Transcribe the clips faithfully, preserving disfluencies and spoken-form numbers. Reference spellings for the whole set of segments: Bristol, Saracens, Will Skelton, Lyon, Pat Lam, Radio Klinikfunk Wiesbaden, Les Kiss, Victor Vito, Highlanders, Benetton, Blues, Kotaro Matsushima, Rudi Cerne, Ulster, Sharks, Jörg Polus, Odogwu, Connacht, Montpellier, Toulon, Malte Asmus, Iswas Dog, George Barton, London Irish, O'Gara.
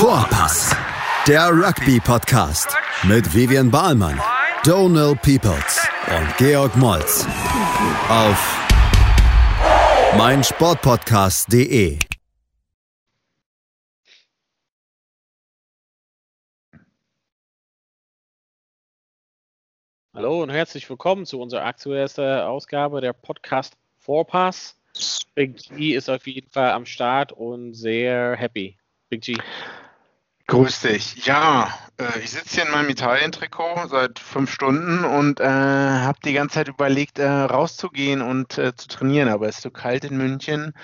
Vorpass, der Rugby-Podcast mit Vivian Bahlmann, Donal Peoples und Georg Moltz auf meinsportpodcast punkt de. Hallo und herzlich willkommen zu unserer aktuellsten Ausgabe der Podcast Vorpass. Big G ist auf jeden Fall am Start und sehr happy. Big G. Grüß dich. Ja, äh, ich sitze hier in meinem Italien-Trikot seit fünf Stunden und äh, habe die ganze Zeit überlegt, äh, rauszugehen und äh, zu trainieren, aber es ist so kalt in München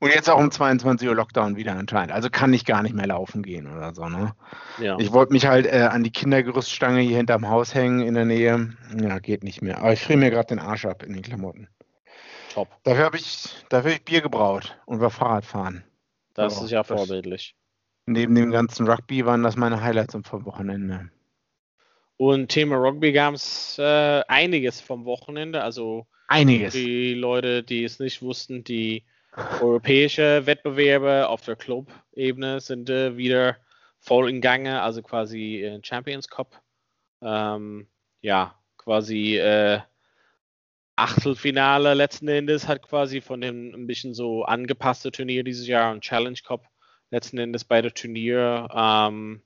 und jetzt auch um zweiundzwanzig Uhr Lockdown wieder anscheinend. Also kann ich gar nicht mehr laufen gehen oder so, ne? Ja. Ich wollte mich halt äh, an die Kindergerüststange hier hinterm Haus hängen in der Nähe. Ja, geht nicht mehr. Aber ich friere mir gerade den Arsch ab in den Klamotten. Top. Dafür habe ich, dafür hab ich Bier gebraut und war Fahrradfahren. Das also, ist ja vorbildlich. Das, neben dem ganzen Rugby waren das meine Highlights vom Wochenende. Und Thema Rugby gab es äh, einiges vom Wochenende. Also einiges. Die Leute, die es nicht wussten, die europäischen Wettbewerbe auf der Club-Ebene sind äh, wieder voll in Gange. Also quasi äh, Champions Cup. Ähm, ja, quasi... Äh, Achtelfinale letzten Endes hat quasi von dem ein bisschen so angepasste Turnier dieses Jahr und Challenge Cup letzten Endes bei der Turnier ähm,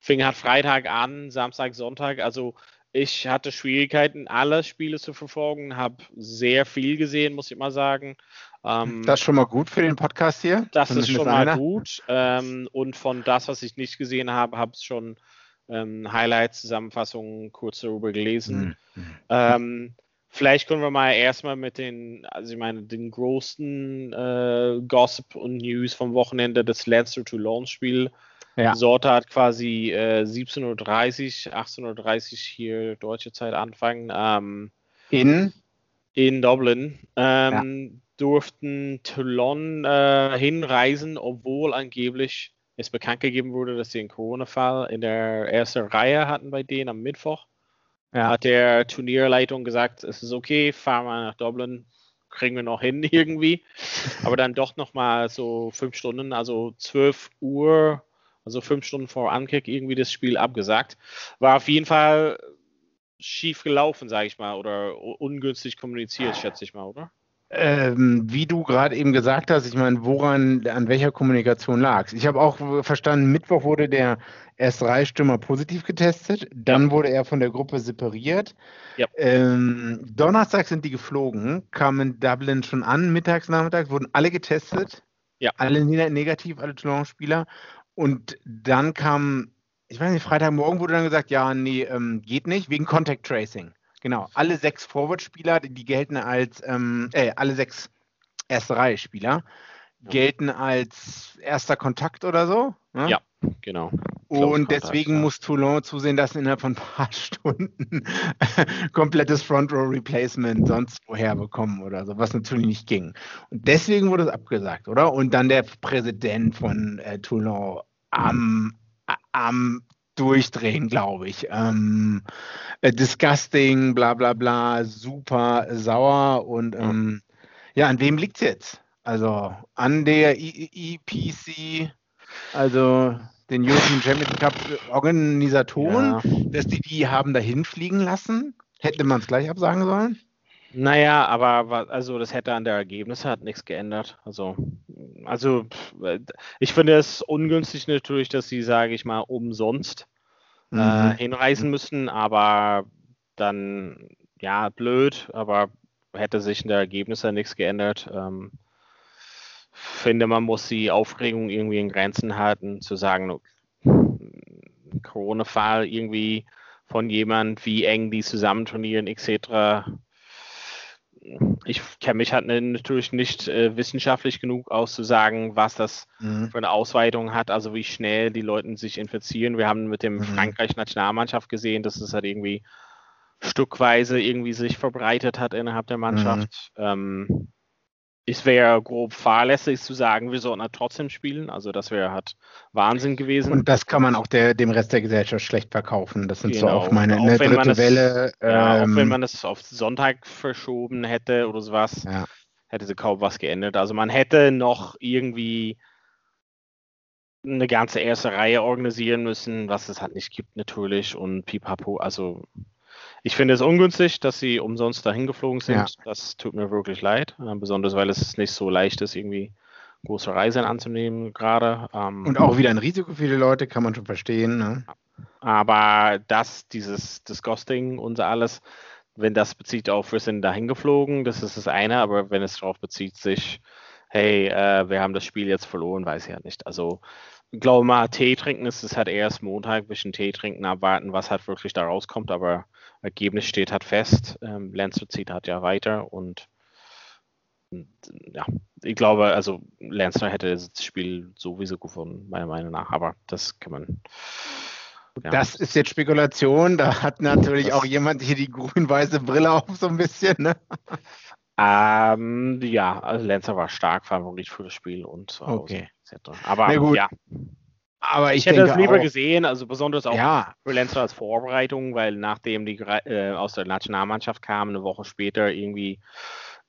fing halt Freitag an, Samstag, Sonntag. Also ich hatte Schwierigkeiten, alle Spiele zu verfolgen, habe sehr viel gesehen, muss ich mal sagen. Ähm, das ist schon mal gut für den Podcast hier. Das Findest ist schon mal einer? gut. Ähm, und von das, was ich nicht gesehen habe, habe ich schon ähm, Highlights, Zusammenfassungen kurz darüber gelesen. Mhm. Ähm, Vielleicht können wir mal erstmal mit den, also ich meine, den größten äh, Gossip und News vom Wochenende, das Leinster Toulon Spiel. Ja. Sorte hat quasi äh, siebzehn Uhr dreißig, achtzehn Uhr dreißig hier deutsche Zeit anfangen. Ähm, in? In Dublin. Ähm, ja. Durften Toulon äh, hinreisen, obwohl angeblich es bekannt gegeben wurde, dass sie einen Corona-Fall in der ersten Reihe hatten bei denen am Mittwoch. Ja. Hat der Turnierleitung gesagt, es ist okay, fahren wir nach Dublin, kriegen wir noch hin irgendwie. Aber dann doch nochmal so fünf Stunden, also zwölf Uhr, also fünf Stunden vor Ankick irgendwie das Spiel abgesagt. War auf jeden Fall schief gelaufen, sage ich mal, oder ungünstig kommuniziert, schätze ich mal, oder? Ähm, wie du gerade eben gesagt hast, ich meine, woran, an welcher Kommunikation lag's? Ich habe auch verstanden, Mittwoch wurde der S drei-Stürmer positiv getestet, dann ja. wurde er von der Gruppe separiert. Ja. Ähm, Donnerstag sind die geflogen, kamen in Dublin schon an, mittags, nachmittags, wurden alle getestet, ja. alle negativ, alle Toulon-Spieler und dann kam, ich weiß nicht, Freitagmorgen wurde dann gesagt, ja, nee, ähm, geht nicht, wegen Contact Tracing. Genau, alle sechs Forward-Spieler, die gelten als, ähm, äh, alle sechs Erste-Reihe-Spieler gelten als erster Kontakt oder so. Ne? Ja, genau. Und deswegen ja. muss Toulon zusehen, dass innerhalb von ein paar Stunden komplettes Front-Row-Replacement sonst woher bekommen oder so, was natürlich nicht ging. Und deswegen wurde es abgesagt, oder? Und dann der Präsident von äh, Toulon am, am Durchdrehen, glaube ich. Ähm, disgusting, bla bla bla, super sauer und ähm, ja, an wem liegt es jetzt? Also an der E P C, also den European Champions Cup Organisatoren, ja. dass die die haben dahin fliegen lassen? Hätte man es gleich absagen sollen? Naja, aber also das hätte an der Ergebnisse hat nichts geändert. Also, also ich finde es ungünstig natürlich, dass sie, sage ich mal, umsonst mhm. äh, hinreisen müssen, aber dann, ja, blöd, aber hätte sich an der Ergebnisse nichts geändert. Ähm, finde, man muss die Aufregung irgendwie in Grenzen halten, zu sagen, Corona-Fall irgendwie von jemand, wie eng die zusammenturnieren, et cetera Ich kenne mich halt natürlich nicht äh, wissenschaftlich genug aus, zu sagen, was das mhm. für eine Ausweitung hat, also wie schnell die Leute sich infizieren. Wir haben mit dem mhm. Frankreich-Nationalmannschaft gesehen, dass es halt irgendwie stückweise irgendwie sich verbreitet hat innerhalb der Mannschaft. Mhm. Ähm, es wäre grob fahrlässig zu sagen, wir sollten halt trotzdem spielen. Also das wäre halt Wahnsinn gewesen. Und das kann man auch der, dem Rest der Gesellschaft schlecht verkaufen. Das sind genau. so auf meine ne, dritte Welle. Ähm, ja, auch wenn man das auf Sonntag verschoben hätte oder sowas, ja. hätte sie kaum was geändert. Also man hätte noch irgendwie eine ganze erste Reihe organisieren müssen, was es halt nicht gibt natürlich und pipapo, also ich finde es ungünstig, dass sie umsonst dahin geflogen sind, ja. Das tut mir wirklich leid, besonders weil es nicht so leicht ist, irgendwie große Reisen anzunehmen gerade. Und auch wieder ein Risiko für die Leute, kann man schon verstehen, ne? Aber das, dieses Disgusting und so alles, wenn das bezieht auf, wir sind dahin geflogen, das ist das eine, aber wenn es darauf bezieht, sich hey, äh, wir haben das Spiel jetzt verloren, weiß ich ja nicht. Also, ich glaube mal, Tee trinken ist es halt erst Montag, ein bisschen Tee trinken, abwarten, was halt wirklich da rauskommt, aber Ergebnis steht halt fest. Ähm, Leinster zieht halt ja weiter und, und ja, ich glaube, also Leinster hätte das Spiel sowieso gewonnen, meiner Meinung nach, aber das kann man. Ja. Das ist jetzt Spekulation, da hat natürlich das, auch jemand hier die grün-weiße Brille auf, so ein bisschen, ne? Ähm, ja, also Leinster war stark Favorit für das Spiel und okay. et cetera. Aber gut. ja, aber ich, ich hätte es lieber auch gesehen, also besonders auch ja. für Leinster als Vorbereitung, weil nachdem die äh, aus der Nationalmannschaft kamen, eine Woche später irgendwie,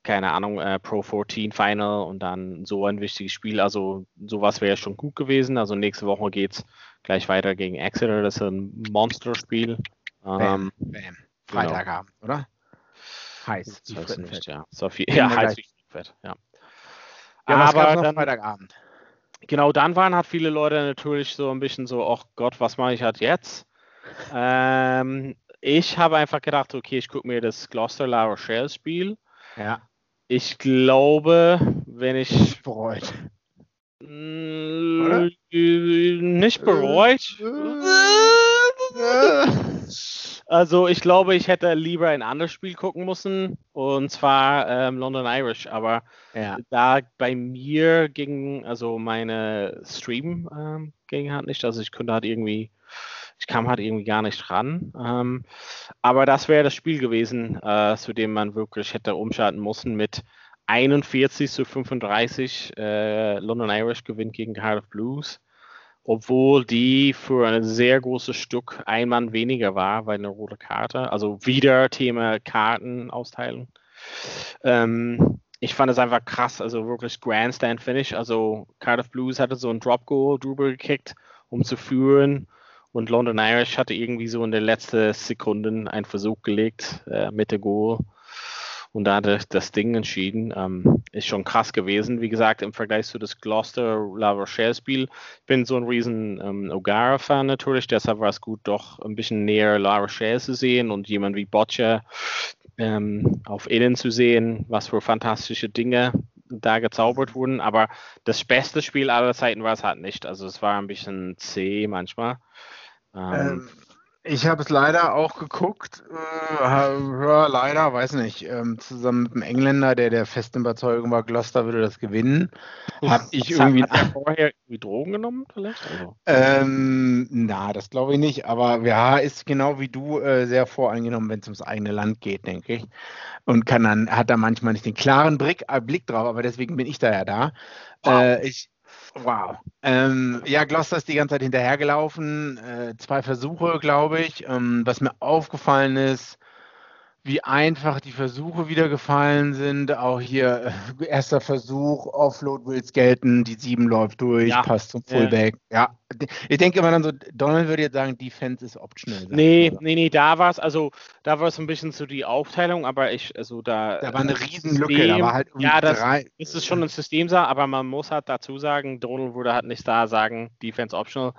keine Ahnung, äh, Pro vierzehn Final und dann so ein wichtiges Spiel, also sowas wäre schon gut gewesen. Also nächste Woche geht's gleich weiter gegen Exeter, das ist ein Monsterspiel. Ähm, bam, bam. Freitagabend, genau. Oder? Heiß, das heißt nicht, ja. So viel, ja, heiß wie Friedfett, ja. Ja, was aber noch dann Freitagabend. Genau, dann waren halt viele Leute natürlich so ein bisschen so, ach Gott, was mache ich halt jetzt? ähm, ich habe einfach gedacht, okay, ich gucke mir das Gloucester La Rochelle Spiel. Ja. Ich glaube, wenn ich bereut. Oder? Nicht bereut. Also ich glaube, ich hätte lieber ein anderes Spiel gucken müssen, und zwar ähm, London Irish, aber ja. da bei mir ging, also meine Stream ähm, ging halt nicht, also ich konnte halt irgendwie, ich kam halt irgendwie gar nicht ran, ähm, aber das wäre das Spiel gewesen, äh, zu dem man wirklich hätte umschalten müssen mit einundvierzig zu fünfunddreißig, äh, London Irish gewinnt gegen Cardiff Blues. Obwohl die für ein sehr großes Stück ein Mann weniger war, weil eine rote Karte, also wieder Thema Karten austeilen. Ähm, ich fand es einfach krass, also wirklich Grandstand-Finish, also Cardiff Blues hatte so ein Drop-Goal drüber gekickt, um zu führen, und London Irish hatte irgendwie so in den letzten Sekunden einen Versuch gelegt äh, mit der Goal. Und da hatte das Ding entschieden. Ähm, ist schon krass gewesen. Wie gesagt, im Vergleich zu das Gloucester-La Rochelle-Spiel. Ich bin so ein riesen ähm, O'Gara-Fan natürlich. Deshalb war es gut, doch ein bisschen näher La Rochelle zu sehen und jemand wie Boccia ähm, auf innen zu sehen, was für fantastische Dinge da gezaubert wurden. Aber das beste Spiel aller Zeiten war es halt nicht. Also es war ein bisschen zäh manchmal. Ähm, ähm. Ich habe es leider auch geguckt, äh, äh, leider, weiß nicht, ähm, zusammen mit einem Engländer, der der festen Überzeugung war, Gloucester würde das gewinnen. Hab ich irgendwie hat er vorher irgendwie Drogen genommen vielleicht? Also. Ähm, na, das glaube ich nicht, aber ja, ist genau wie du äh, sehr voreingenommen, wenn es ums eigene Land geht, denke ich. Und kann dann, hat da manchmal nicht den klaren Blick, äh, Blick drauf, aber deswegen bin ich da ja da. Wow. Äh, ich, Wow. Ähm, ja, Gloucester ist die ganze Zeit hinterhergelaufen. Äh, zwei Versuche, glaube ich. Ähm, was mir aufgefallen ist, wie einfach die Versuche wieder gefallen sind. Auch hier äh, erster Versuch, Offload, Will Skelton, die sieben läuft durch, ja. passt zum Fullback. Ja. ja. Ich denke immer dann so, Donald würde jetzt sagen, Defense ist optional. Nee, nee, nee, da war es, also da war es ein bisschen so die Aufteilung, aber ich, also da. Da war eine Riesenlücke, System, da war halt um ja, das drei. Ist es schon ein System, aber man muss halt dazu sagen, Donald würde halt nicht da sagen, Defense optional.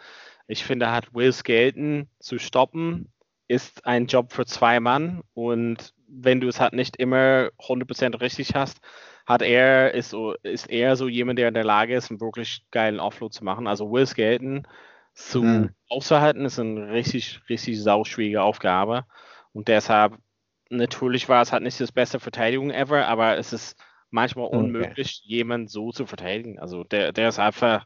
Ich finde halt, Will Skelton zu stoppen ist ein Job für zwei Mann, und wenn du es halt nicht immer hundert Prozent richtig hast, hat er, ist, so, ist er so jemand, der in der Lage ist, einen wirklich geilen Offload zu machen. Also Will Skelton zu mhm. auszuhalten, ist eine richtig, richtig sauschwierige Aufgabe, und deshalb, natürlich war es halt nicht das beste Verteidigung ever, aber es ist manchmal okay. unmöglich, jemanden so zu verteidigen. Also der, der ist einfach.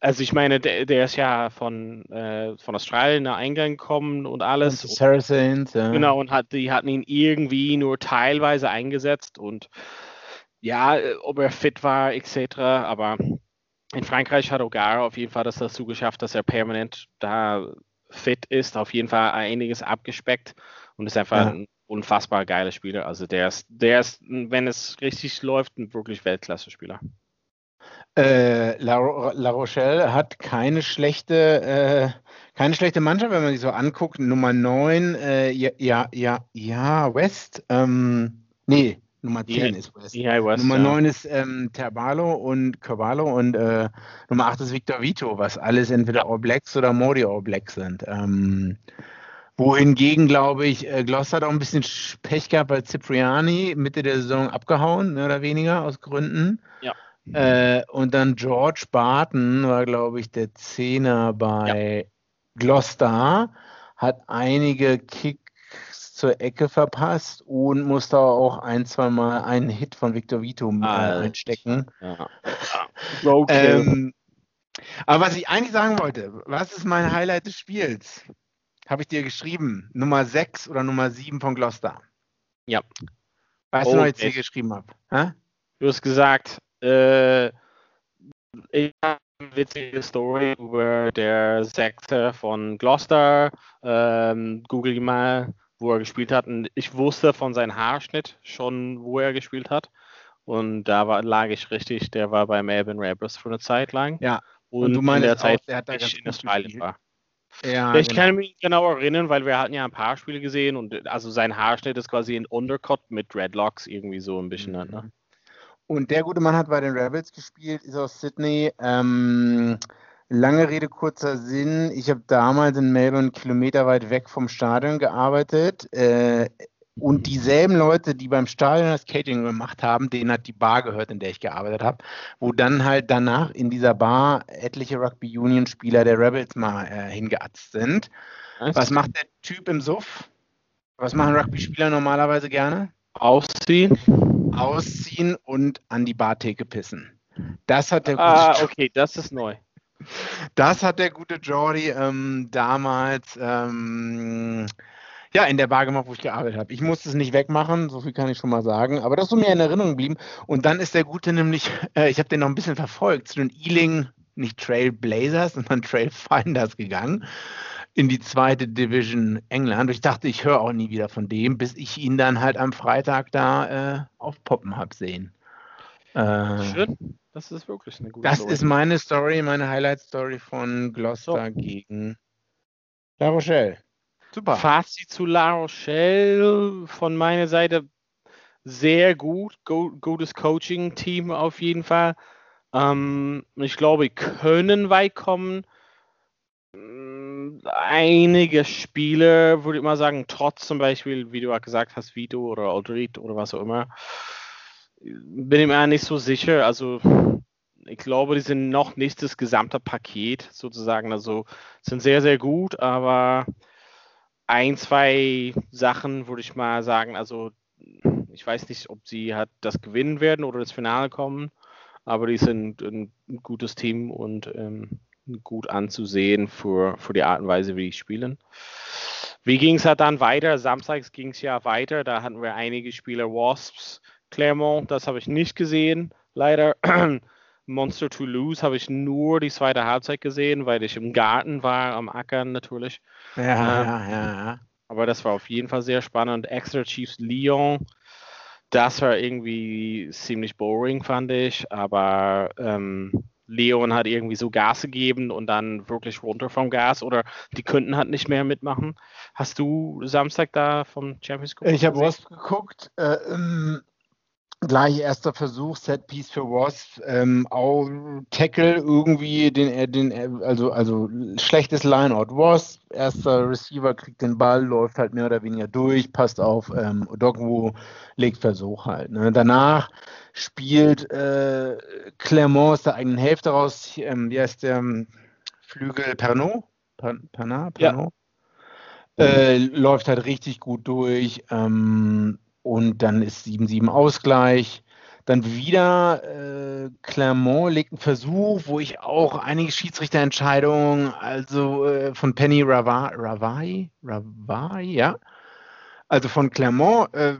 Also ich meine, der, der ist ja von, äh, von Australien nach England gekommen und alles. Und Saracens, ja. Genau, und hat, die hatten ihn irgendwie nur teilweise eingesetzt, und ja, ob er fit war, et cetera. Aber in Frankreich hat O'Gara auf jeden Fall das dazu geschafft, dass er permanent da fit ist, auf jeden Fall einiges abgespeckt, und ist einfach ja. ein unfassbar geiler Spieler. Also der ist, der ist, wenn es richtig läuft, ein wirklich Weltklasse-Spieler. Äh, La, Ro- La Rochelle hat keine schlechte, äh, keine schlechte Mannschaft, wenn man sich so anguckt. Nummer neun, äh, ja, ja, ja, ja, West. Ähm, nee, Nummer zehn die, ist West. West Nummer ja. neun ist ähm, Terbalo und Cavallo und äh, Nummer acht ist Victor Vito, was alles entweder All Blacks oder Modi All Blacks sind. Ähm, wohingegen, glaube ich, äh, Gloucester hat auch ein bisschen Pech gehabt, weil Cipriani Mitte der Saison abgehauen, mehr oder weniger, aus Gründen. Ja. Äh, und dann George Barton war, glaube ich, der Zehner bei ja. Gloucester, hat einige Kicks zur Ecke verpasst und musste auch ein, zwei Mal einen Hit von Victor Vito einstecken. Ja. Okay. ähm, aber was ich eigentlich sagen wollte, was ist mein Highlight des Spiels? Habe ich dir geschrieben, Nummer sechs oder Nummer sieben von Gloucester. Ja. Weißt okay. du, was ich dir geschrieben habe? Ha? Du hast gesagt, ich habe eine witzige Story über der Sechser von Gloucester, ähm, Google mal, wo er gespielt hat. Und ich wusste von seinem Haarschnitt schon, wo er gespielt hat. Und da war, lag ich richtig, der war bei Melbourne Rebels für eine Zeit lang. Ja. Und, und du meinst in der Zeit, auch, der hat da ich in Australien war. Ja, ich genau. kann mich genau erinnern, weil wir hatten ja ein paar Spiele gesehen. Und also sein Haarschnitt ist quasi ein Undercut mit Dreadlocks irgendwie so ein bisschen. Mhm. Ne? Und der gute Mann hat bei den Rebels gespielt, ist aus Sydney. Ähm, lange Rede, kurzer Sinn. Ich habe damals in Melbourne kilometerweit weg vom Stadion gearbeitet. Äh, und dieselben Leute, die beim Stadion das Catering gemacht haben, denen hat die Bar gehört, in der ich gearbeitet habe. Wo dann halt danach in dieser Bar etliche Rugby-Union-Spieler der Rebels mal äh, hingeatzt sind. Was macht der Typ im Suff? Was machen Rugby-Spieler normalerweise gerne? Ausziehen. Ausziehen und an die Bartheke pissen. Das hat der gute Ah, okay, das ist neu. Das hat der gute Jordi ähm, damals ähm, ja, in der Bar gemacht, wo ich gearbeitet habe. Ich musste es nicht wegmachen, so viel kann ich schon mal sagen, aber das ist mir in Erinnerung geblieben. Und dann ist der Gute nämlich, äh, ich habe den noch ein bisschen verfolgt, zu den Ealing, nicht Trailblazers, sondern Trailfinders gegangen, in die zweite Division England. Ich dachte, ich höre auch nie wieder von dem, bis ich ihn dann halt am Freitag da äh, aufpoppen habe sehen. Äh, Schön. Das ist wirklich eine gute Das Story. Ist meine Story, meine Highlight-Story von Gloucester so. gegen La Rochelle. Super. Fazit zu La Rochelle von meiner Seite. Sehr gut. Go- gutes Coaching-Team auf jeden Fall. Ähm, ich glaube, können weit kommen. Einige Spiele, würde ich mal sagen, trotz zum Beispiel, wie du auch gesagt hast, Vito oder Aldrit oder was auch immer, bin ich mir nicht so sicher. Also ich glaube, die sind noch nicht das gesamte Paket sozusagen. Also sind sehr, sehr gut, aber ein, zwei Sachen würde ich mal sagen. Also ich weiß nicht, ob sie halt das gewinnen werden oder ins Finale kommen, aber die sind ein gutes Team und ähm, gut anzusehen für, für die Art und Weise, wie die spielen. Wie ging es halt dann weiter? Samstags ging es ja weiter. Da hatten wir einige Spieler. Wasps, Clermont, das habe ich nicht gesehen, leider. Munster Toulouse habe ich nur die zweite Halbzeit gesehen, weil ich im Garten war, am Ackern natürlich. Ja, ähm, ja, ja. Aber das war auf jeden Fall sehr spannend. Exeter Chiefs, Lyon, das war irgendwie ziemlich boring, fand ich. Aber ähm, Leon hat irgendwie so Gas gegeben und dann wirklich runter vom Gas oder die könnten halt nicht mehr mitmachen. Hast du Samstag da vom Champions Cup? Ich habe Wasp geguckt. Äh, ähm, gleich erster Versuch, Setpiece für Wasp. Ähm, auch Tackle irgendwie, den, den, also, also schlechtes Lineout. Wasp, erster Receiver, kriegt den Ball, läuft halt mehr oder weniger durch, passt auf ähm, Odogwu, legt Versuch halt. Ne? Danach spielt äh, Clermont aus der eigenen Hälfte raus. Ähm, wie heißt der ähm, Flügel? Pernod? Pernod? Pernod? Ja. Äh, läuft halt richtig gut durch. Ähm, und dann ist sieben sieben Ausgleich. Dann wieder äh, Clermont legt einen Versuch, wo ich auch einige Schiedsrichterentscheidungen, also äh, von Penny Ravai, Ravai, Ravai, ja, also von Clermont, äh,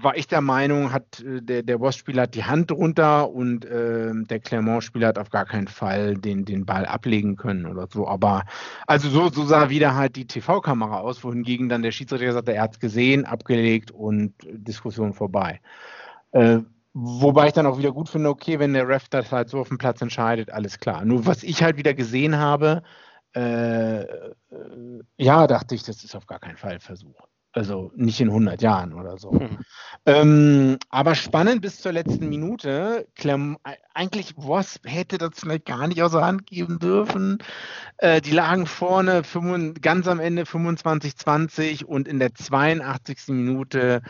war ich der Meinung, hat der, der Wasp-Spieler hat die Hand drunter und äh, der Clermont-Spieler hat auf gar keinen Fall den, den Ball ablegen können oder so. Aber also so, so sah wieder halt die T V-Kamera aus, wohingegen dann der Schiedsrichter sagte, er hat es gesehen, abgelegt und Diskussion vorbei. Äh, Wobei ich dann auch wieder gut finde, okay, wenn der Ref das halt so auf dem Platz entscheidet, alles klar. Nur was ich halt wieder gesehen habe, äh, ja, dachte ich, das ist auf gar keinen Fall Versuch. Also nicht in hundert Jahren oder so. Hm. Ähm, aber spannend bis zur letzten Minute. Clermont, eigentlich Wasp hätte das vielleicht gar nicht außer Hand geben dürfen. Äh, die lagen vorne fünf, ganz am Ende fünfundzwanzig zwanzig und in der zweiundachtzigsten Minute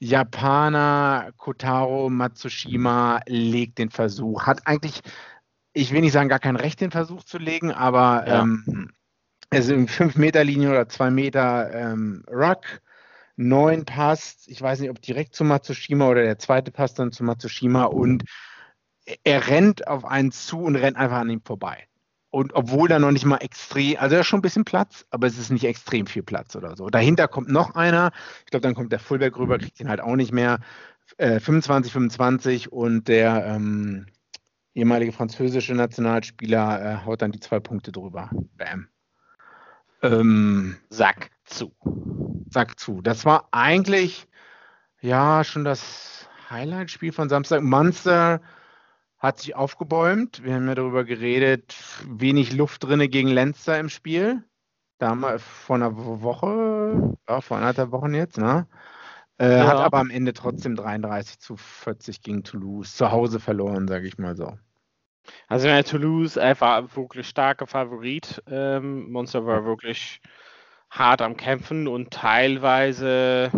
Japaner Kotaro Matsushima legt den Versuch. Hat eigentlich, ich will nicht sagen, gar kein Recht, den Versuch zu legen, aber ja. ähm, also in fünf Meter Linie oder zwei Meter ähm, Ruck. Neun passt, ich weiß nicht, ob direkt zu Matsushima oder der zweite passt dann zu Matsushima, und er rennt auf einen zu und rennt einfach an ihm vorbei. Und obwohl da noch nicht mal extrem, also da ist schon ein bisschen Platz, aber es ist nicht extrem viel Platz oder so. Dahinter kommt noch einer, ich glaube, dann kommt der Fullback rüber, kriegt ihn halt auch nicht mehr. Äh, fünfundzwanzig fünfundzwanzig und der ähm, ehemalige französische Nationalspieler äh, haut dann die zwei Punkte drüber. Bam. Ähm, Sack zu. Sack zu. Das war eigentlich ja schon das Highlight-Spiel von Samstag. Munster hat sich aufgebäumt. Wir haben ja darüber geredet, wenig Luft drinne gegen Leinster im Spiel. Da haben wir vor einer Woche, ja, vor anderthalb Wochen jetzt, ne? Äh, ja. Hat aber am Ende trotzdem dreiunddreißig zu vierzig gegen Toulouse zu Hause verloren, sage ich mal so. Also Toulouse war wirklich starker Favorit. Ähm, Munster war wirklich hart am Kämpfen und teilweise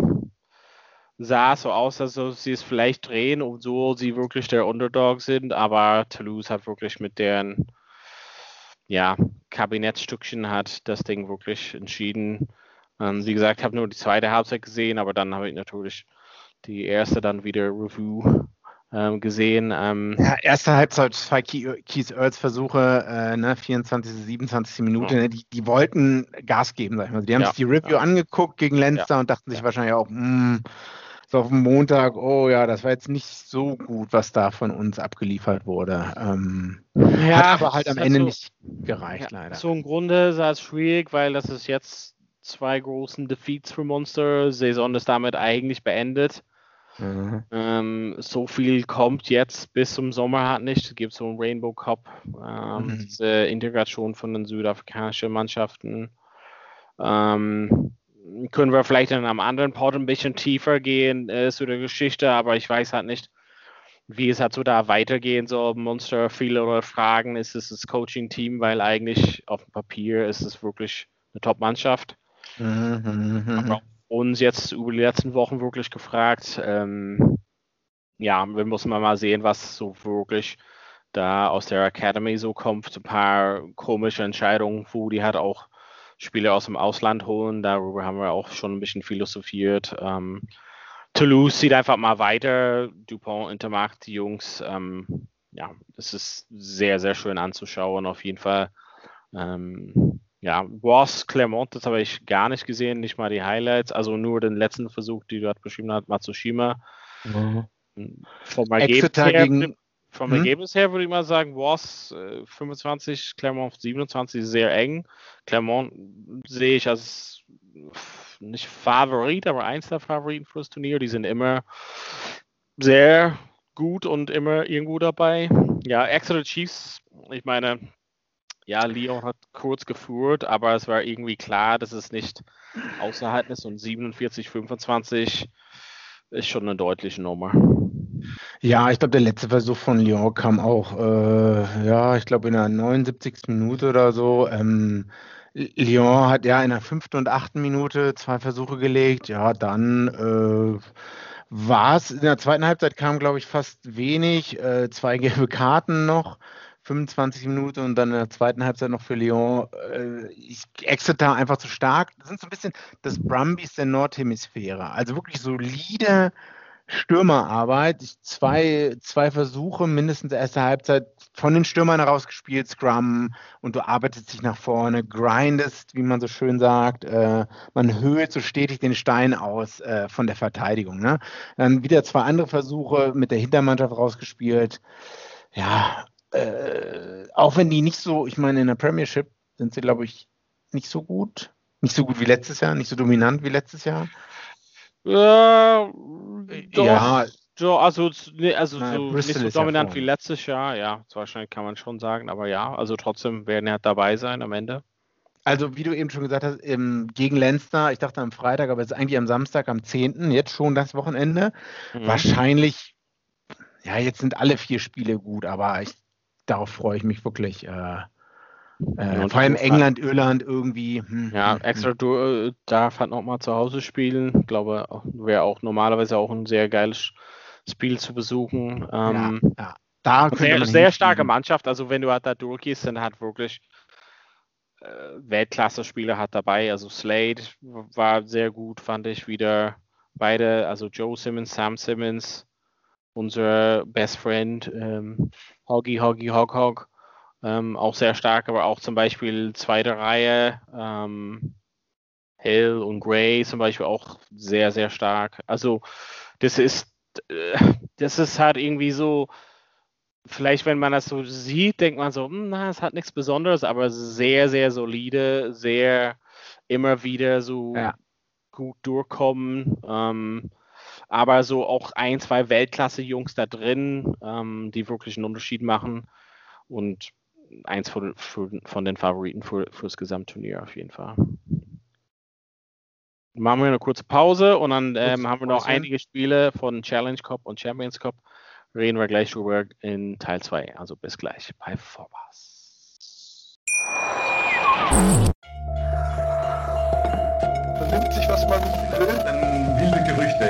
sah es so aus, als ob sie es vielleicht drehen, obwohl sie wirklich der Underdog sind. Aber Toulouse hat wirklich mit deren ja, Kabinettstückchen hat das Ding wirklich entschieden. Ähm, wie gesagt, ich habe nur die zweite Halbzeit gesehen, aber dann habe ich natürlich die erste dann wieder Review gesehen. Ähm, ja, erste Halbzeit, zwei Keith Earls Versuche, äh, ne, vierundzwanzigste, siebenundzwanzigste Minute, ja. ne, die, die wollten Gas geben, sag ich mal. Die haben ja, sich die Review ja. angeguckt gegen Leinster ja. und dachten ja. sich wahrscheinlich auch, mh, so auf dem Montag, oh ja, das war jetzt nicht so gut, was da von uns abgeliefert wurde. Ähm, ja, hat aber halt am Ende so, nicht gereicht, ja, leider. So im Grunde sah es schwierig, weil das ist jetzt zwei großen Defeats für Munster. Saison ist damit eigentlich beendet. Mhm. Ähm, so viel kommt jetzt bis zum Sommer halt nicht. Es gibt so einen Rainbow Cup, ähm, mhm. diese Integration von den südafrikanischen Mannschaften. Ähm, können wir vielleicht in einem anderen Pod ein bisschen tiefer gehen äh, zu der Geschichte, aber ich weiß halt nicht, wie es halt so da weitergehen soll. Munster, viele Fragen, ist es das Coaching-Team, weil eigentlich auf dem Papier ist es wirklich eine Top-Mannschaft. Mhm. Aber uns jetzt über die letzten Wochen wirklich gefragt, ähm, ja, wir müssen mal sehen, was so wirklich da aus der Academy so kommt. Ein paar komische Entscheidungen, wo die halt auch Spieler aus dem Ausland holen, darüber haben wir auch schon ein bisschen philosophiert. Ähm, Toulouse sieht einfach mal weiter, Dupont, Intermarkt, die Jungs, ähm, ja, es ist sehr, sehr schön anzuschauen, auf jeden Fall. Ähm, Ja, Wasps, Clermont, das habe ich gar nicht gesehen, nicht mal die Highlights, also nur den letzten Versuch, die du gerade beschrieben hast, Matsushima. Mhm. Vom, Ergebnis her, gegen, vom hm? Ergebnis her würde ich mal sagen, Wasps äh, fünfundzwanzig, Clermont siebenundzwanzig, sehr eng. Clermont sehe ich als nicht Favorit, aber eins der Favoriten für das Turnier. Die sind immer sehr gut und immer irgendwo dabei. Ja, Exeter Chiefs, ich meine... Ja, Lyon hat kurz geführt, aber es war irgendwie klar, dass es nicht außerhalb ist. Und siebenundvierzig fünfundzwanzig ist schon eine deutliche Nummer. Ja, ich glaube, der letzte Versuch von Lyon kam auch, äh, ja, ich glaube, in der neunundsiebzigsten Minute oder so. Ähm, Lyon hat ja in der fünften und achten Minute zwei Versuche gelegt. Ja, dann... Äh, war es. In der zweiten Halbzeit kam, glaube ich, fast wenig. Äh, zwei gelbe Karten noch, fünfundzwanzig Minuten und dann in der zweiten Halbzeit noch für Lyon. Äh, ich Exeter einfach zu stark. Das sind so ein bisschen das Brumbies der Nordhemisphäre. Also wirklich solide Stürmerarbeit. Ich, zwei, zwei Versuche, mindestens erste Halbzeit, von den Stürmern herausgespielt, Scrum, und du arbeitest dich nach vorne, grindest, wie man so schön sagt, äh, man höhlt so stetig den Stein aus äh, von der Verteidigung. Ne? Dann wieder zwei andere Versuche mit der Hintermannschaft rausgespielt. Ja, äh, auch wenn die nicht so, ich meine, in der Premiership sind sie, glaube ich, nicht so gut. Nicht so gut wie letztes Jahr, nicht so dominant wie letztes Jahr. Ja, doch. Ja, So, also, also Nein, so nicht so dominant ja wie letztes Jahr, ja, wahrscheinlich kann man schon sagen, aber ja, also trotzdem werden ja dabei sein am Ende. Also wie du eben schon gesagt hast, im, gegen Leinster, ich dachte am Freitag, aber es ist eigentlich am Samstag, am zehnten, jetzt schon das Wochenende. Mhm. Wahrscheinlich, ja, jetzt sind alle vier Spiele gut, aber ich, darauf freue ich mich wirklich. Äh, äh, vor allem England, Irland irgendwie. Hm, ja, hm, Exeter hm. darf halt nochmal zu Hause spielen. Ich glaube, wäre auch normalerweise auch ein sehr geiles Spiel zu besuchen. Ähm, ja, ja. Da sehr, sehr starke Mannschaft, also wenn du halt da durchgehst, dann halt wirklich Weltklasse-Spieler hat dabei, also Slade war sehr gut, fand ich wieder, beide, also Joe Simmons, Sam Simmons, unser Best Friend, ähm, Hoggy, Hoggy, Hog, Hog, ähm, auch sehr stark, aber auch zum Beispiel zweite Reihe, ähm, Hill und Gray zum Beispiel auch sehr, sehr stark, also das ist, äh, das ist halt irgendwie so, vielleicht, wenn man das so sieht, denkt man so, na, es hat nichts Besonderes, aber sehr, sehr solide, sehr immer wieder so ja. gut durchkommen. Ähm, aber so auch ein, zwei Weltklasse-Jungs da drin, ähm, die wirklich einen Unterschied machen. Und eins von, von den Favoriten für, für das Gesamtturnier auf jeden Fall. Machen wir eine kurze Pause und dann ähm, haben wir noch einige Spiele von Challenge Cup und Champions Cup. Reden wir gleich drüber in Teil zwei. Also bis gleich bei Vorpass. Vernimmt sich, was man will, dann wilde Gerüchte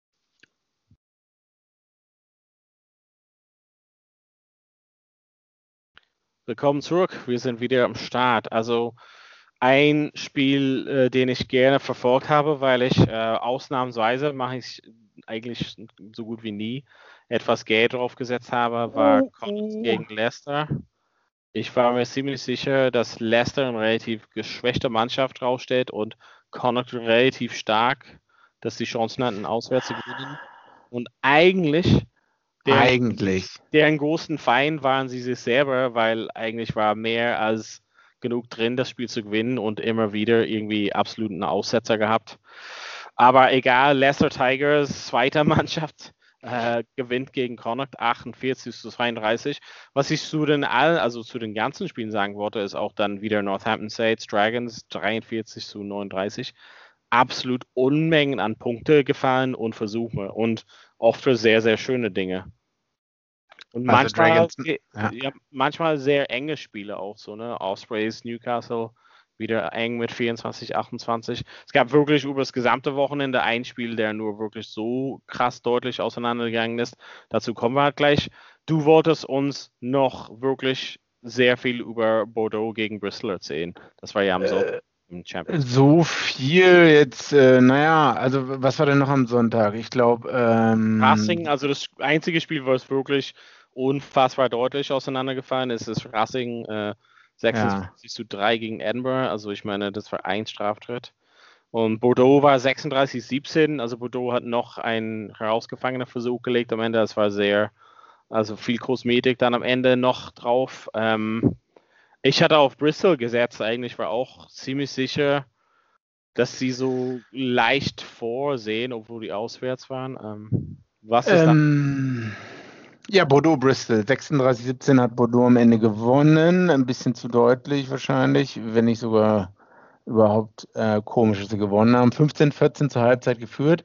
Willkommen zurück, wir sind wieder am Start. Also ein Spiel, äh, den ich gerne verfolgt habe, weil ich äh, ausnahmsweise, mache ich eigentlich so gut wie nie, etwas Geld draufgesetzt habe, war Connacht gegen Leicester. Ich war mir ziemlich sicher, dass Leicester eine relativ geschwächte Mannschaft draufsteht und Connacht relativ stark, dass sie Chancen hatten, auswärts zu gewinnen. Und eigentlich, der, eigentlich, deren großen Feind waren sie sich selber, weil eigentlich war mehr als genug drin, das Spiel zu gewinnen und immer wieder irgendwie absoluten Aussetzer gehabt. Aber egal, Leicester Tigers, zweiter Mannschaft, Äh, gewinnt gegen Connacht achtundvierzig zu zweiunddreißig. Was ich zu den all, also zu den ganzen Spielen sagen wollte, ist auch dann wieder Northampton Saints Dragons dreiundvierzig zu neununddreißig. Absolut Unmengen an Punkte gefallen und Versuche und oft für sehr, sehr schöne Dinge. Und also manchmal, Dragons, ja. Ja, manchmal sehr enge Spiele auch so, ne? Ospreys, Newcastle, wieder eng mit vierundzwanzig, achtundzwanzig. Es gab wirklich über das gesamte Wochenende ein Spiel, der nur wirklich so krass deutlich auseinandergegangen ist. Dazu kommen wir halt gleich. Du wolltest uns noch wirklich sehr viel über Bordeaux gegen Bristol erzählen. Das war ja am Sonntag äh, im Champions Cup. So viel jetzt, äh, naja, also was war denn noch am Sonntag? Ich glaube, ähm... Racing, also das einzige Spiel, wo es wirklich unfassbar deutlich auseinandergefallen ist, ist Racing, äh, sechsundfünfzig zu drei gegen Edinburgh, also ich meine, das war ein Straftritt. Und Bordeaux war sechsunddreißig zu siebzehn, also Bordeaux hat noch einen herausgefangenen Versuch gelegt am Ende, das war sehr, also viel Kosmetik dann am Ende noch drauf. Ähm, ich hatte auf Bristol gesetzt, eigentlich war auch ziemlich sicher, dass sie so leicht vorsehen, obwohl die auswärts waren. Ähm, was ist ähm. da? Ja, Bordeaux-Bristol. sechsunddreißig zu siebzehn hat Bordeaux am Ende gewonnen. Ein bisschen zu deutlich wahrscheinlich, wenn nicht sogar überhaupt äh, komisch, dass sie gewonnen haben. fünfzehn vierzehn zur Halbzeit geführt.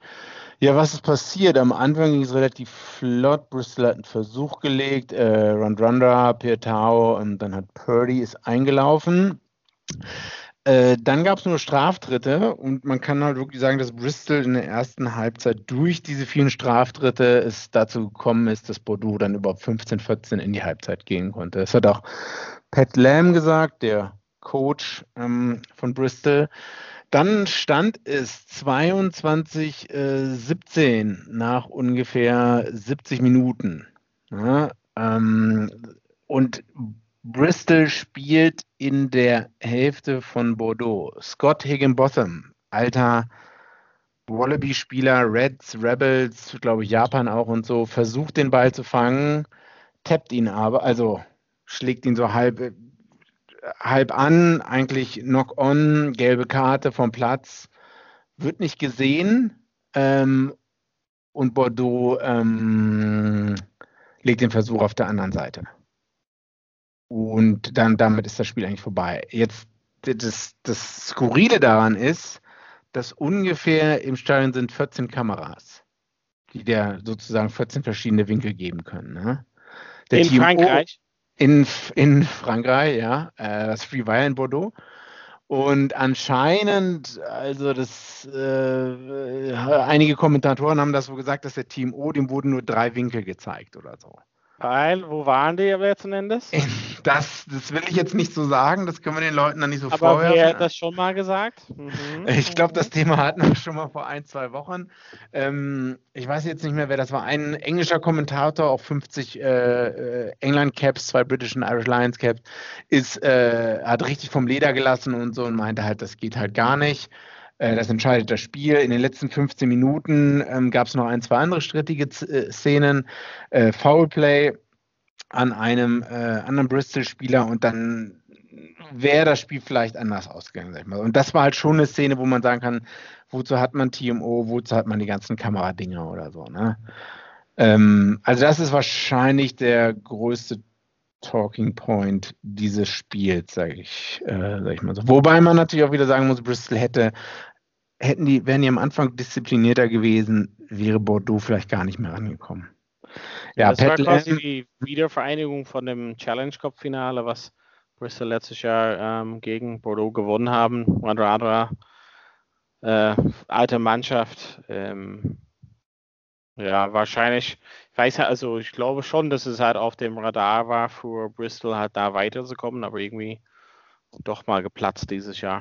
Ja, was ist passiert? Am Anfang ging es relativ flott. Bristol hat einen Versuch gelegt. Äh, Rondranda, Pietau und dann hat Purdy ist eingelaufen. Äh, dann gab es nur Straftritte und man kann halt wirklich sagen, dass Bristol in der ersten Halbzeit durch diese vielen Straftritte es dazu gekommen ist, dass Bordeaux dann überhaupt fünfzehn vierzehn in die Halbzeit gehen konnte. Das hat auch Pat Lam gesagt, der Coach ähm, von Bristol. Dann stand es zweiundzwanzig siebzehn nach ungefähr siebzig Minuten. Ja, ähm, und Bristol spielt in der Hälfte von Bordeaux. Scott Higginbotham, alter Wallaby-Spieler, Reds, Rebels, glaube ich, Japan auch und so, versucht den Ball zu fangen, tappt ihn aber, also schlägt ihn so halb, halb an, eigentlich knock-on, gelbe Karte vom Platz, wird nicht gesehen ähm, und Bordeaux ähm, legt den Versuch auf der anderen Seite. Und dann damit ist das Spiel eigentlich vorbei. Jetzt, das, das Skurrile daran ist, dass ungefähr im Stadion sind vierzehn Kameras, die dir sozusagen vierzehn verschiedene Winkel geben können. Ne? Der in Team Frankreich? O, in, in Frankreich, ja. Das Spiel war ja in Bordeaux. Und anscheinend, also das, äh, einige Kommentatoren haben das so gesagt, dass der Team O, dem wurden nur drei Winkel gezeigt oder so. Weil, wo waren die aber letzten Endes? Das, das will ich jetzt nicht so sagen, das können wir den Leuten dann nicht so vorwerfen. Aber wer hat das schon mal gesagt? Mhm. Ich glaube, das Thema hatten wir schon mal vor ein, zwei Wochen. Ähm, ich weiß jetzt nicht mehr, wer das war. Ein englischer Kommentator, auch fünfzig äh, England Caps, zwei British und Irish Lions Caps, ist, äh, hat richtig vom Leder gelassen und so und meinte halt, das geht halt gar nicht. Das entscheidet das Spiel. In den letzten fünfzehn Minuten ähm, gab es noch ein, zwei andere strittige Z- äh, Szenen. Äh, Foulplay an einem äh, anderen Bristol-Spieler und dann wäre das Spiel vielleicht anders ausgegangen, sag ich mal. Und das war halt schon eine Szene, wo man sagen kann, wozu hat man T M O, wozu hat man die ganzen Kameradinger oder so. Ne? Ähm, also das ist wahrscheinlich der größte Talking Point dieses Spiels, sage ich, äh, sag ich mal so. Wobei man natürlich auch wieder sagen muss, Bristol hätte, hätten die, wären die am Anfang disziplinierter gewesen, wäre Bordeaux vielleicht gar nicht mehr rangekommen. Ja, das Pat war quasi Lam- die Wiedervereinigung von dem Challenge Cup Finale, was Bristol letztes Jahr ähm, gegen Bordeaux gewonnen haben. Waratahs, äh, alte Mannschaft. Ähm, Ja, wahrscheinlich, ich weiß ja, also ich glaube schon, dass es halt auf dem Radar war, für Bristol halt da weiterzukommen, aber irgendwie doch mal geplatzt dieses Jahr.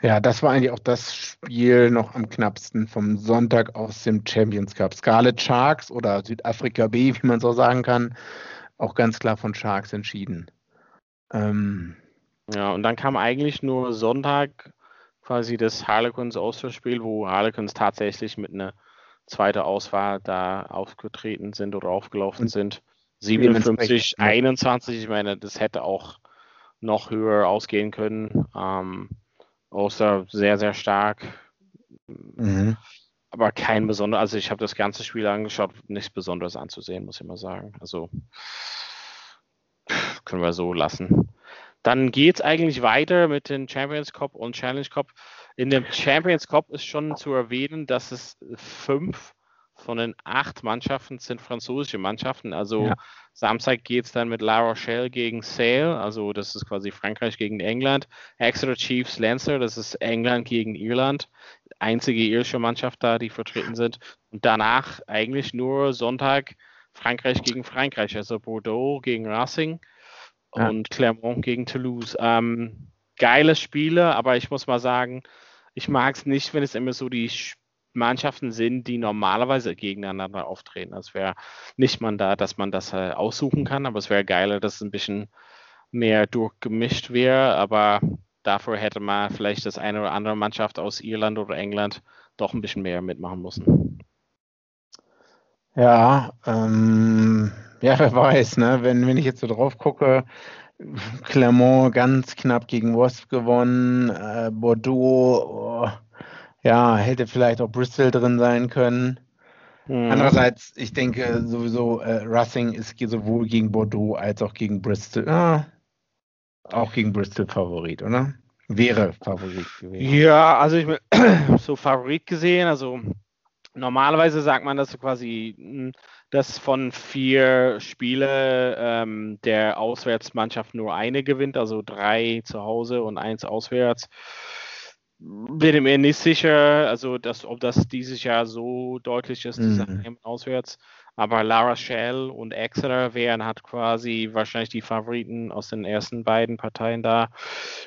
Ja, das war eigentlich auch das Spiel noch am knappsten vom Sonntag aus dem Champions Cup. Scarlet Sharks oder Südafrika B, wie man so sagen kann, auch ganz klar von Sharks entschieden. Ähm. Ja, und dann kam eigentlich nur Sonntag quasi das Harlequins-Auswärtsspiel, wo Harlequins tatsächlich mit einer zweite Auswahl da aufgetreten sind oder aufgelaufen sind. siebenundfünfzig einundzwanzig, ich meine, das hätte auch noch höher ausgehen können. Ähm, außer sehr, sehr stark. Mhm. Aber kein besonderes, also ich habe das ganze Spiel angeschaut, nichts Besonderes anzusehen, muss ich mal sagen. Also können wir so lassen. Dann geht es eigentlich weiter mit den Champions Cup und Challenge Cup. In dem Champions Cup ist schon zu erwähnen, dass es fünf von den acht Mannschaften sind französische Mannschaften. Also ja. Samstag geht es dann mit La Rochelle gegen Sale, also das ist quasi Frankreich gegen England. Exeter Chiefs, Leinster, das ist England gegen Irland. Einzige irische Mannschaft da, die vertreten sind. Und danach eigentlich nur Sonntag Frankreich gegen Frankreich, also Bordeaux gegen Racing. Ja. Und Clermont gegen Toulouse. Ähm, geile Spiele, aber ich muss mal sagen, ich mag es nicht, wenn es immer so die Mannschaften sind, die normalerweise gegeneinander auftreten. Es wäre nicht mal da, dass man das äh, aussuchen kann, aber es wäre geiler, dass es ein bisschen mehr durchgemischt wäre, aber dafür hätte man vielleicht das eine oder andere Mannschaft aus Irland oder England doch ein bisschen mehr mitmachen müssen. Ja, ähm... ja, wer weiß, ne? Wenn, wenn ich jetzt so drauf gucke, Clermont ganz knapp gegen Wasps gewonnen, äh, Bordeaux, oh, ja, hätte vielleicht auch Bristol drin sein können. Mhm. Andererseits, ich denke sowieso, äh, Racing ist sowohl gegen Bordeaux als auch gegen Bristol, ja, auch gegen Bristol Favorit, oder? Wäre Favorit gewesen. Ja, also ich bin so Favorit gesehen, also normalerweise sagt man, dass du quasi... M- dass von vier Spielen ähm, der Auswärtsmannschaft nur eine gewinnt, also drei zu Hause und eins auswärts. Bin ich mir nicht sicher, also dass, ob das dieses Jahr so deutlich ist, die Sachen mhm. auswärts. Aber La Rochelle und Exeter wären halt quasi wahrscheinlich die Favoriten aus den ersten beiden Parteien da.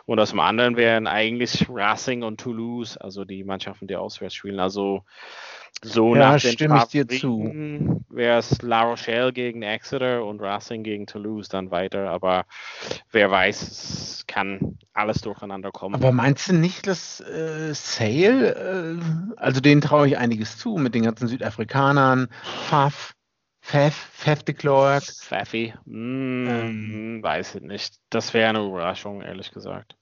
Und aus dem anderen wären eigentlich Racing und Toulouse, also die Mannschaften, die auswärts spielen. Also So ja, nach den Favoriten wäre es La Rochelle gegen Exeter und Racing gegen Toulouse dann weiter. Aber wer weiß, es kann alles durcheinander kommen. Aber meinst du nicht, dass äh, Sale, äh, also denen traue ich einiges zu, mit den ganzen Südafrikanern, Pfaff, Pfaff, Pfaff de Klerk. Pfaffi, mm, ähm. weiß ich nicht. Das wäre eine Überraschung, ehrlich gesagt.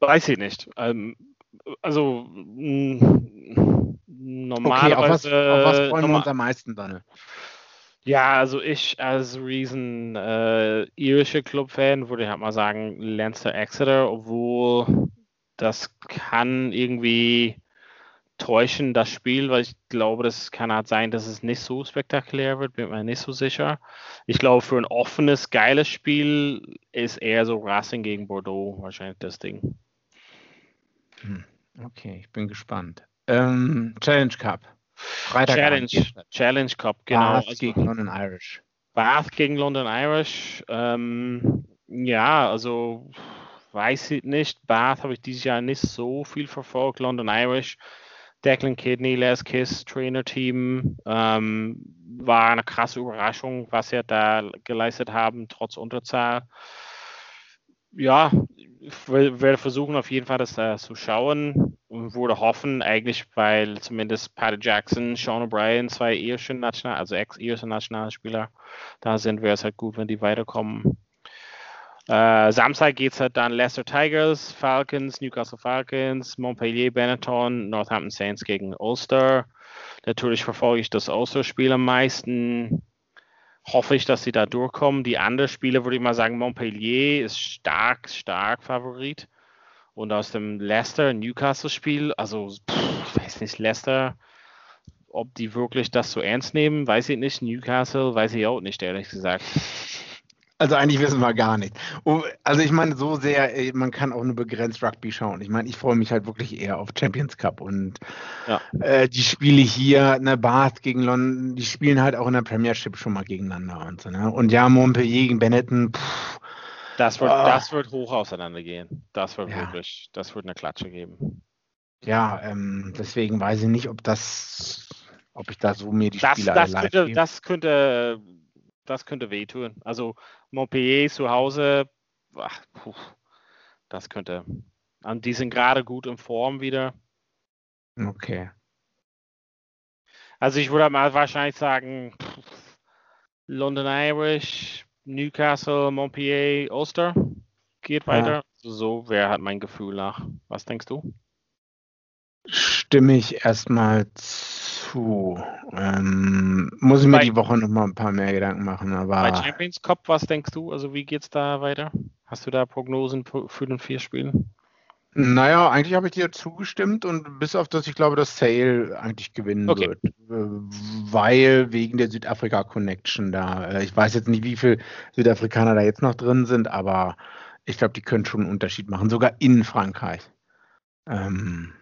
Weiß ich nicht. Ähm, also, mh, normalerweise... Okay, auf was, auf was freuen normal- wir uns am meisten, Daniel? Ja, also ich als riesen äh, irische Club-Fan würde ich halt mal sagen, Leinster Exeter, obwohl das kann irgendwie täuschen, das Spiel, weil ich glaube, das kann halt sein, dass es nicht so spektakulär wird, bin mir nicht so sicher. Ich glaube, für ein offenes, geiles Spiel ist eher so Racing gegen Bordeaux wahrscheinlich das Ding. Okay, ich bin gespannt. Ähm, Challenge Cup. Freitag Challenge, Challenge Cup, genau. Bath also, gegen London Irish. Bath gegen London Irish. Ähm, ja, also weiß ich nicht. Bath habe ich dieses Jahr nicht so viel verfolgt. London Irish, Declan Kidney, Les Kiss, Trainerteam. Ähm, war eine krasse Überraschung, was sie da geleistet haben, trotz Unterzahl. Ja, ich werde versuchen, auf jeden Fall das äh, zu schauen und würde hoffen, eigentlich, weil zumindest Paddy Jackson, Sean O'Brien, zwei irische National, also ex-irische Nationalspieler, da sind, wäre es halt gut, wenn die weiterkommen. Äh, Samstag geht es halt dann Leicester Tigers, Falcons, Newcastle Falcons, Montpellier, Benetton, Northampton Saints gegen Ulster. Natürlich verfolge ich das Ulster-Spiel am meisten. Hoffe ich, dass sie da durchkommen. Die anderen Spiele würde ich mal sagen, Montpellier ist stark, stark Favorit. Und aus dem Leicester-Newcastle-Spiel, also pff, ich weiß nicht, Leicester, ob die wirklich das so ernst nehmen, weiß ich nicht. Newcastle weiß ich auch nicht, ehrlich gesagt. Also eigentlich wissen wir gar nicht. Also ich meine, so sehr, man kann auch nur begrenzt Rugby schauen. Ich meine, ich freue mich halt wirklich eher auf Champions Cup und ja. äh, die Spiele hier, ne, Bath gegen London, die spielen halt auch in der Premiership schon mal gegeneinander und so, ne? Und ja, Montpellier gegen Benetton, pff, das wird, oh. das wird hoch auseinandergehen. Das wird ja. wirklich, das wird eine Klatsche geben. Ja, ähm, deswegen weiß ich nicht, ob das, ob ich da so mir die das, Spiele das alle live könnte, das könnte Das könnte wehtun. Also Montpellier zu Hause, ach, puh, das könnte. Und die sind gerade gut in Form wieder. Okay. Also ich würde mal wahrscheinlich sagen, pff, London Irish, Newcastle, Montpellier, Ulster geht weiter. Ja. So wäre halt mein Gefühl nach. Was denkst du? Stimme ich erstmal zu. Ähm, muss ich mir bei, die Woche noch mal ein paar mehr Gedanken machen. Aber bei Champions Cup, was denkst du? Also wie geht's da weiter? Hast du da Prognosen für den vier Spielen? Naja, eigentlich habe ich dir zugestimmt und bis auf das, ich glaube, dass Sale eigentlich gewinnen okay. wird. Weil wegen der Südafrika-Connection da. Ich weiß jetzt nicht, wie viele Südafrikaner da jetzt noch drin sind, aber ich glaube, die können schon einen Unterschied machen. Sogar in Frankreich. Ähm...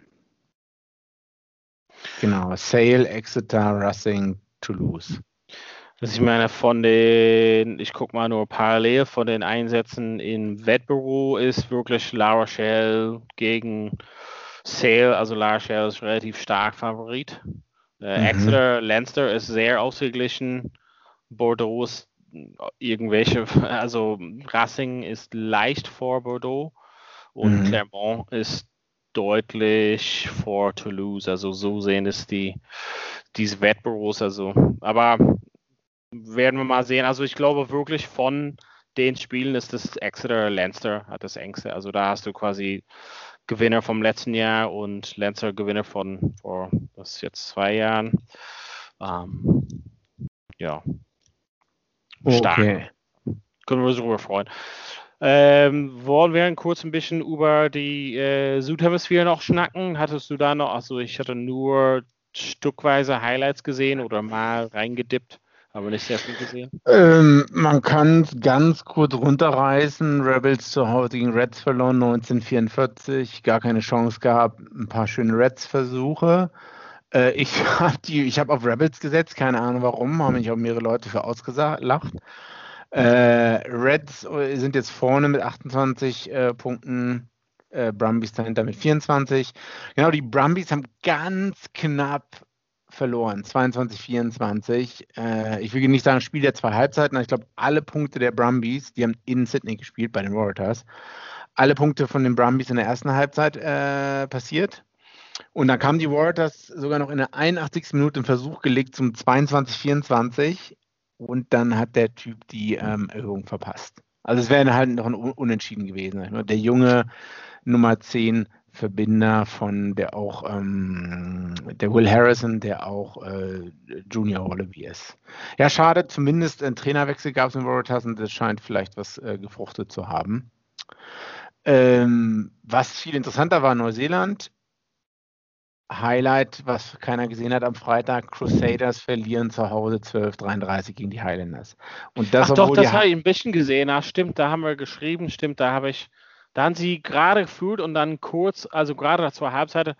Genau, Sale, Exeter, Racing, Toulouse. Das ich meine, von den, ich gucke mal nur parallel, von den Einsätzen im Wettbüro ist wirklich La Rochelle gegen Sale, also La Rochelle ist relativ stark Favorit. Äh, mhm. Exeter, Leinster ist sehr ausgeglichen, Bordeaux ist irgendwelche, also Racing ist leicht vor Bordeaux und mhm. Clermont ist deutlich vor Toulouse, also so sehen es die diese Wettbüros, also aber werden wir mal sehen, also ich glaube wirklich von den Spielen ist das Exeter, Leinster hat das engste, also da hast du quasi Gewinner vom letzten Jahr und Leinster Gewinner von vor das ist jetzt zwei Jahren ähm, ja stark, okay. Können wir uns darüber freuen. Ähm, wollen wir kurz ein bisschen über die äh, Südhemisphäre noch schnacken? Hattest du da noch, also ich hatte nur stückweise Highlights gesehen oder mal reingedippt, aber nicht sehr viel gesehen. Ähm, man kann ganz kurz runterreißen, Rebels zu Hause gegen Reds verloren, neunzehnhundertvierundvierzig, gar keine Chance gehabt, ein paar schöne Reds-Versuche. Äh, ich habe hab auf Rebels gesetzt, keine Ahnung warum, haben mich auch mehrere Leute für ausgelacht. Äh, Reds sind jetzt vorne mit achtundzwanzig äh, Punkten, äh, Brumbies dahinter mit vierundzwanzig. Genau, die Brumbies haben ganz knapp verloren, zweiundzwanzig vierundzwanzig. Äh, ich will nicht sagen, Spiel der zwei Halbzeiten, aber ich glaube, alle Punkte der Brumbies, die haben in Sydney gespielt bei den Waratahs, alle Punkte von den Brumbies in der ersten Halbzeit äh, passiert. Und dann kamen die Waratahs sogar noch in der einundachtzigsten Minute einen Versuch gelegt zum zweiundzwanzig vierundzwanzig und dann hat der Typ die ähm, Erhöhung verpasst. Also es wäre halt noch ein Unentschieden gewesen. Der junge Nummer zehn Verbinder von der auch ähm, der Will Harrison, der auch äh, Junior Wallaby ist. Ja, schade, zumindest einen Trainerwechsel gab es in Waratahs und das scheint vielleicht was äh, gefruchtet zu haben. Ähm, was viel interessanter war, Neuseeland. Highlight, was keiner gesehen hat am Freitag, Crusaders verlieren zu Hause zwölf dreiunddreißig gegen die Highlanders. Und das, Ach doch, das habe ich ein bisschen gesehen. Ach, stimmt, da haben wir geschrieben, stimmt, da habe ich, da haben sie gerade gefühlt und dann kurz, also gerade nach zwei Halbzeiten,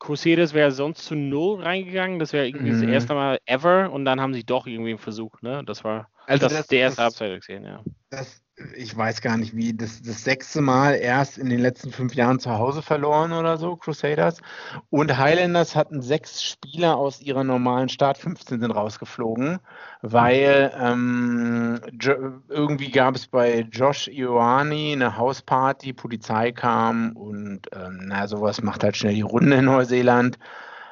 Crusaders wäre sonst zu null reingegangen, das wäre irgendwie mhm. das erste Mal ever und dann haben sie doch irgendwie einen Versuch, ne? Das war also das, das der erste Halbzeit gesehen, ja. Das, ich weiß gar nicht wie, das, das sechste Mal erst in den letzten fünf Jahren zu Hause verloren oder so, Crusaders. Und Highlanders hatten sechs Spieler aus ihrer normalen Start fünfzehn sind rausgeflogen, weil ähm, jo- irgendwie gab es bei Josh Ioani eine Hausparty, Polizei kam und ähm, na, sowas macht halt schnell die Runde in Neuseeland,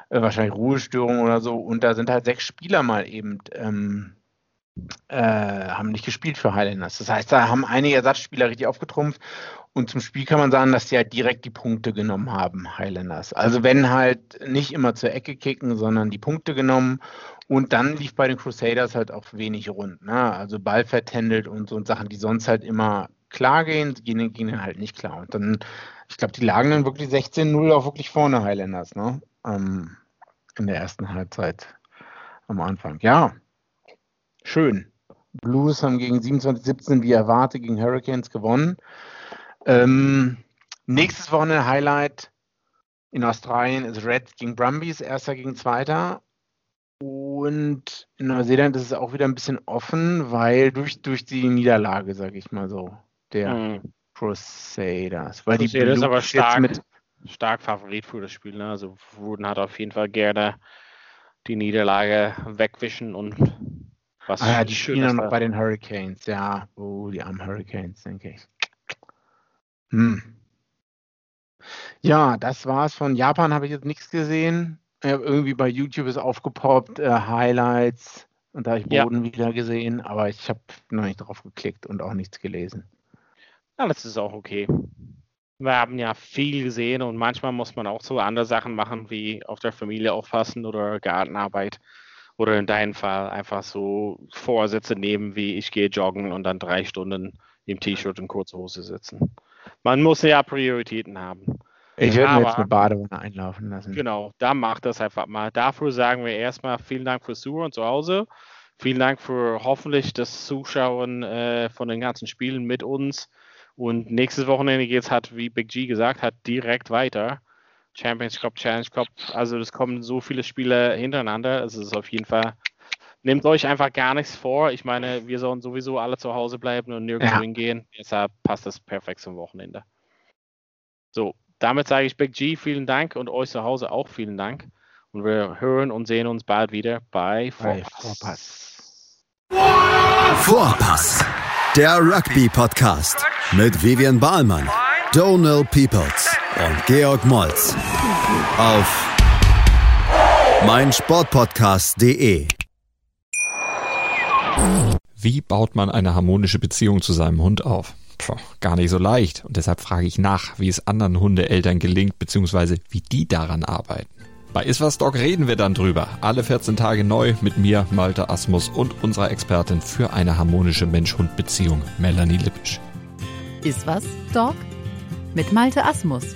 äh, wahrscheinlich Ruhestörung oder so. Und da sind halt sechs Spieler mal eben ähm, Äh, haben nicht gespielt für Highlanders. Das heißt, da haben einige Ersatzspieler richtig aufgetrumpft und zum Spiel kann man sagen, dass die halt direkt die Punkte genommen haben, Highlanders. Also wenn halt nicht immer zur Ecke kicken, sondern die Punkte genommen und dann lief bei den Crusaders halt auch wenig rund. Ne? Also Ball vertändelt und so und Sachen, die sonst halt immer klar gehen, gehen, gehen halt nicht klar. Und dann, ich glaube, die lagen dann wirklich sechzehn null auch wirklich vorne, Highlanders, ne? Ähm, in der ersten Halbzeit am Anfang. Ja, schön. Blues haben gegen siebenundzwanzig siebzehn, wie erwartet, gegen Hurricanes gewonnen. Ähm, nächstes Wochenende Highlight in Australien ist Reds gegen Brumbies, erster gegen zweiter. Und in Neuseeland ist es auch wieder ein bisschen offen, weil durch, durch die Niederlage, sag ich mal so, der mhm. Crusaders. Weil Crusaders die Blues ist aber stark, jetzt mit stark Favorit für das Spiel. Ne? Also Wooden hat auf jeden Fall gerne die Niederlage wegwischen und Was ah ja, die spielen noch bei den Hurricanes, ja. Oh, die armen Hurricanes, denke ich. Hm. Ja, das war's. Von Japan habe ich jetzt nichts gesehen. Ich habe irgendwie bei YouTube ist aufgepoppt, äh, Highlights und da habe ich Boden ja. wieder gesehen, aber ich habe noch nicht drauf geklickt und auch nichts gelesen. Ja, das ist auch okay. Wir haben ja viel gesehen und manchmal muss man auch so andere Sachen machen, wie auf der Familie aufpassen oder Gartenarbeit. Oder in deinem Fall einfach so Vorsätze nehmen, wie ich gehe joggen und dann drei Stunden im T-Shirt und kurze Hose sitzen. Man muss ja Prioritäten haben. Ich würde mir jetzt eine Badewanne einlaufen lassen. Genau, dann macht das einfach mal. Dafür sagen wir erstmal vielen Dank fürs Zuhören zu Hause. Vielen Dank für hoffentlich das Zuschauen äh, von den ganzen Spielen mit uns. Und nächstes Wochenende geht es, hat, wie Big G gesagt hat, direkt weiter. Champions Cup, Challenge Cup, also es kommen so viele Spiele hintereinander, also es ist auf jeden Fall, nehmt euch einfach gar nichts vor, ich meine, wir sollen sowieso alle zu Hause bleiben und nirgendwo ja. hingehen, deshalb passt das perfekt zum Wochenende. So, damit sage ich Big G, vielen Dank und euch zu Hause auch vielen Dank und wir hören und sehen uns bald wieder bei Vorpass. Vorpass, der Rugby-Podcast mit Vivian Bahlmann, Donal Peoples und Georg Moltz auf meinsportpodcast punkt de. Wie baut man eine harmonische Beziehung zu seinem Hund auf? Puh, gar nicht so leicht. Und deshalb frage ich nach, wie es anderen Hundeeltern gelingt, beziehungsweise wie die daran arbeiten. Bei Iswas Dog reden wir dann drüber. Alle vierzehn Tage neu mit mir, Malte Asmus und unserer Expertin für eine harmonische Mensch-Hund-Beziehung, Melanie Lippisch. Iswas Dog? Mit Malte Asmus.